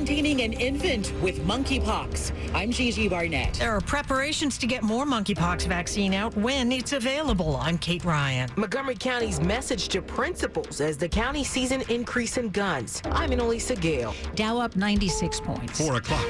quarantining an infant with monkeypox. I'm Gigi Barnett. There are preparations to get more monkeypox vaccine out when it's available. I'm Kate Ryan. Montgomery County's message to principals as the county sees an increase in guns. I'm Annalisa Gale. Dow up 96 points. 4 o'clock.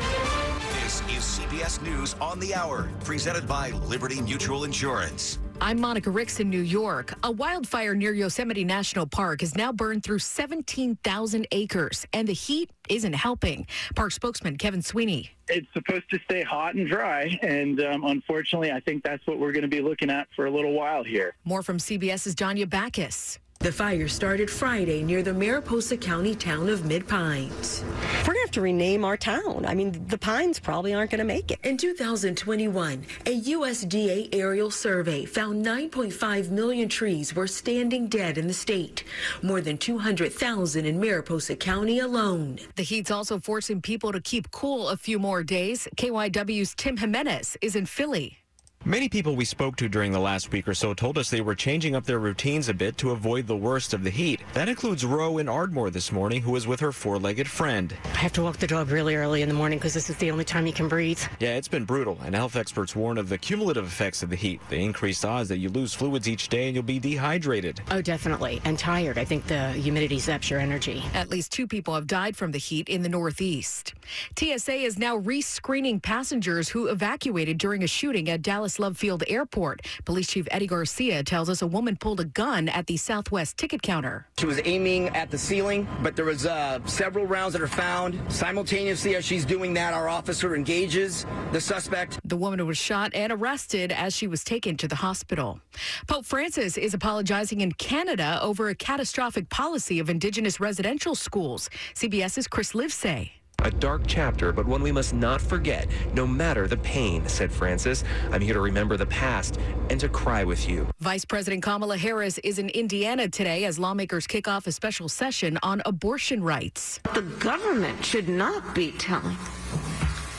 This is CBS News on the Hour, presented by Liberty Mutual Insurance. I'm Monica Ricks in New York. A wildfire near Yosemite National Park has now burned through 17,000 acres, and the heat isn't helping. Park spokesman Kevin Sweeney. It's supposed to stay hot and dry, and unfortunately, I think that's what we're going to be looking at for a little while here. More from CBS's Danya Backus. The fire started Friday near the Mariposa County town of Mid Pines. We're going to have to rename our town. I mean, the pines probably aren't going to make it. In 2021, a USDA aerial survey found 9.5 million trees were standing dead in the state, more than 200,000 in Mariposa County alone. The heat's also forcing people to keep cool a few more days. KYW's Tim Jimenez is in Philly. Many people we spoke to during the last week or so told us they were changing up their routines a bit to avoid the worst of the heat. That includes Roe in Ardmore this morning, who was with her four-legged friend. I have to walk the dog really early in the morning because this is the only time you can breathe. Yeah, it's been brutal, and health experts warn of the cumulative effects of the heat, the increased odds that you lose fluids each day and you'll be dehydrated. Oh, definitely, and tired. I think the humidity zaps your energy. At least 2 people have died from the heat in the Northeast. TSA is now re-screening passengers who evacuated during a shooting at Dallas Love Field Airport. Police Chief Eddie Garcia tells us a woman pulled a gun at the Southwest ticket counter. She was aiming at the ceiling, but there was several rounds that are found. Simultaneously, as she's doing that, our officer engages the suspect. The woman was shot and arrested as she was taken to the hospital. Pope Francis is apologizing in Canada over a catastrophic policy of indigenous residential schools. CBS's Chris Livesay. A dark chapter, but one we must not forget, no matter the pain, said Francis. I'm here to remember the past and to cry with you. Vice President Kamala Harris is in Indiana today as lawmakers kick off a special session on abortion rights. The government should not be telling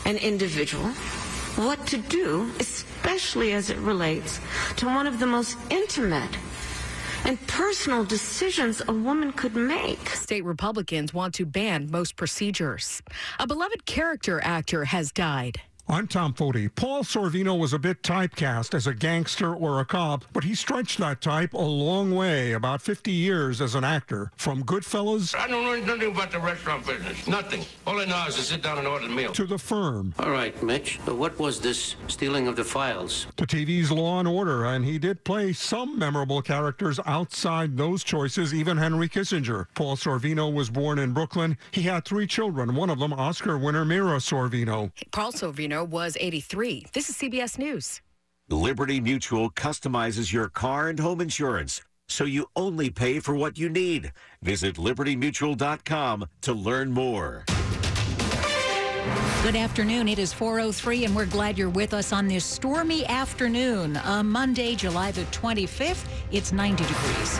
an individual what to do, especially as it relates to one of the most intimate and personal decisions a woman could make. State Republicans want to ban most procedures. A beloved character actor has died. I'm Tom Foti. Paul Sorvino was a bit typecast as a gangster or a cop, but he stretched that type a long way, about 50 years as an actor. From Goodfellas... I don't know nothing about the restaurant business. Nothing. All I know is to sit down and order a meal. ...to The Firm. All right, Mitch. But what was this stealing of the files? To TV's Law & Order, and he did play some memorable characters outside those choices, even Henry Kissinger. Paul Sorvino was born in Brooklyn. He had 3 children, one of them Oscar winner Mira Sorvino. Paul Sorvino was 83. This is CBS News. Liberty Mutual customizes your car and home insurance so you only pay for what you need. Visit libertymutual.com to learn more. Good afternoon. It is 4:03, and we're glad you're with us on this stormy afternoon. Monday, July the 25th, it's 90 degrees.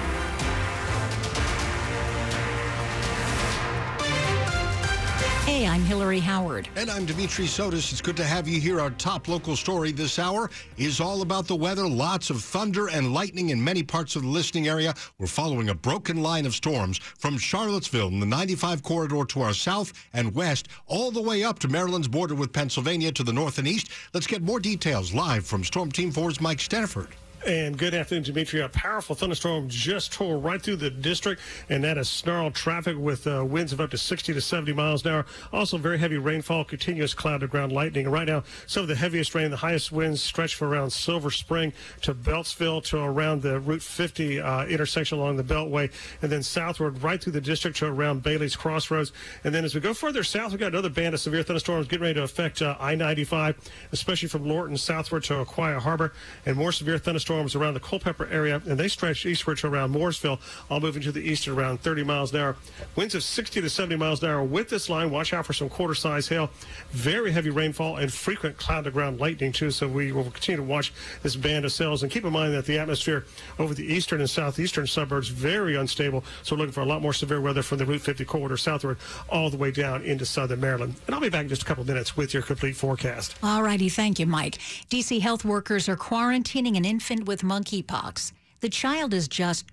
Hey, I'm Hillary Howard. And I'm Dimitri Sotis. It's good to have you here. Our top local story this hour is all about the weather. Lots of thunder and lightning in many parts of the listening area. We're following a broken line of storms from Charlottesville in the 95 corridor to our south and west, all the way up to Maryland's border with Pennsylvania to the north and east. Let's get more details live from Storm Team 4's Mike Stanford. And good afternoon, Dimitri. A powerful thunderstorm just tore right through the district, and that has snarled traffic with winds of up to 60 to 70 miles an hour. Also, very heavy rainfall, continuous cloud-to-ground lightning. And right now, some of the heaviest rain, the highest winds stretch from around Silver Spring to Beltsville to around the Route 50 intersection along the Beltway, and then southward right through the district to around Bailey's Crossroads. And then as we go further south, we've got another band of severe thunderstorms getting ready to affect I-95, especially from Lorton southward to Acquia Harbor, and more severe thunderstorms around the Culpeper area, and they stretch eastward to around Mooresville, all moving to the east at around 30 miles an hour. Winds of 60 to 70 miles an hour with this line. Watch out for some quarter-size hail. Very heavy rainfall and frequent cloud-to-ground lightning, too, so we will continue to watch this band of cells. And keep in mind that the atmosphere over the eastern and southeastern suburbs very unstable, so we're looking for a lot more severe weather from the Route 50 corridor southward all the way down into southern Maryland. And I'll be back in just a couple minutes with your complete forecast. All righty. Thank you, Mike. D.C. health workers are quarantining an infant with monkeypox. The child is just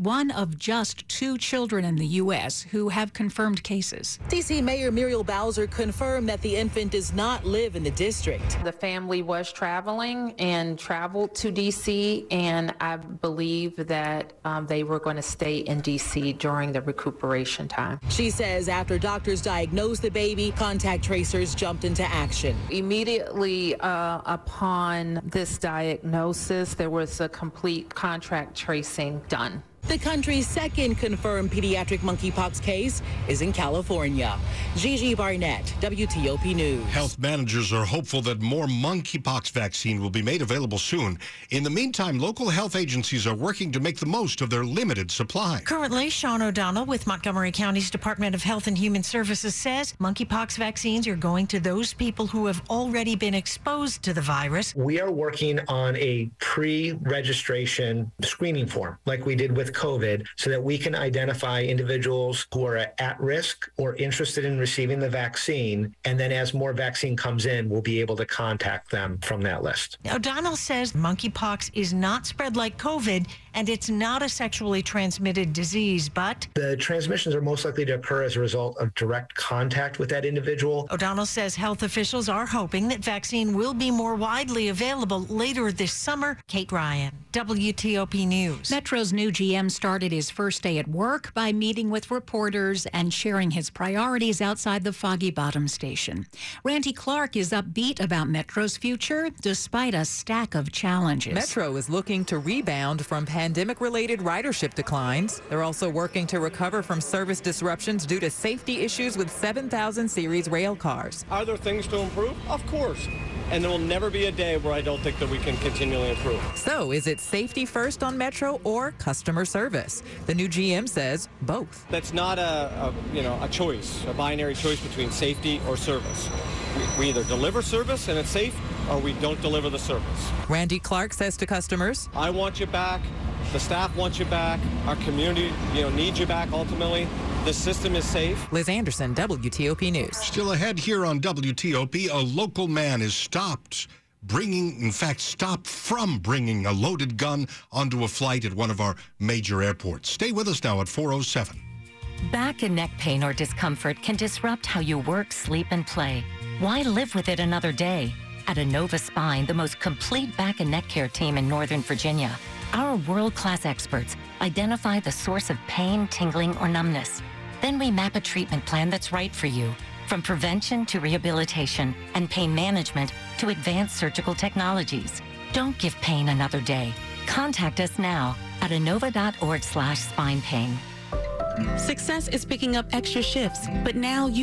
one of two children in the U.S. who have confirmed cases. D.C. Mayor Muriel Bowser confirmed that the infant does not live in the district. The family was traveling and traveled to D.C., and I believe that they were going to stay in D.C. during the recuperation time. She says after doctors diagnosed the baby, contact tracers jumped into action. Immediately upon this diagnosis, there was a complete contract tracing done. The country's second confirmed pediatric monkeypox case is in California. Gigi Barnett, WTOP News. Health managers are hopeful that more monkeypox vaccine will be made available soon. In the meantime, local health agencies are working to make the most of their limited supply. Currently, Sean O'Donnell with Montgomery County's Department of Health and Human Services says monkeypox vaccines are going to those people who have already been exposed to the virus. We are working on a pre-registration screening form like we did with COVID so that we can identify individuals who are at risk or interested in receiving the vaccine. And then as more vaccine comes in, we'll be able to contact them from that list. O'Donnell says monkeypox is not spread like COVID and it's not a sexually transmitted disease, but the transmissions are most likely to occur as a result of direct contact with that individual. O'Donnell says health officials are hoping that vaccine will be more widely available later this summer. Kate Ryan, WTOP News. Metro's new GM started his first day at work by meeting with reporters and sharing his priorities outside the Foggy Bottom station. Randy Clark is upbeat about Metro's future despite a stack of challenges. Metro is looking to rebound from pandemic-related ridership declines. They're also working to recover from service disruptions due to safety issues with 7,000 series rail cars. Are there things to improve? Of course. And there will never be a day where I don't think that we can continually improve. So is it safety first on Metro or customer service? The new GM says both. That's not a choice, a binary choice between safety or service. We either deliver service and it's safe or we don't deliver the service. Randy Clark says to customers, I want you back. The staff wants you back. Our community, needs you back ultimately. The system is safe. Liz Anderson, WTOP News. Still ahead here on WTOP, a local man is stopped from bringing a loaded gun onto a flight at one of our major airports. Stay with us now at 4:07. Back and neck pain or discomfort can disrupt how you work, sleep, and play. Why live with it another day? At Inova Spine, the most complete back and neck care team in Northern Virginia, our world-class experts identify the source of pain, tingling, or numbness. Then we map a treatment plan that's right for you, from prevention to rehabilitation and pain management to advanced surgical technologies. Don't give pain another day. Contact us now at inova.org/spinepain. Success is picking up extra shifts, but now you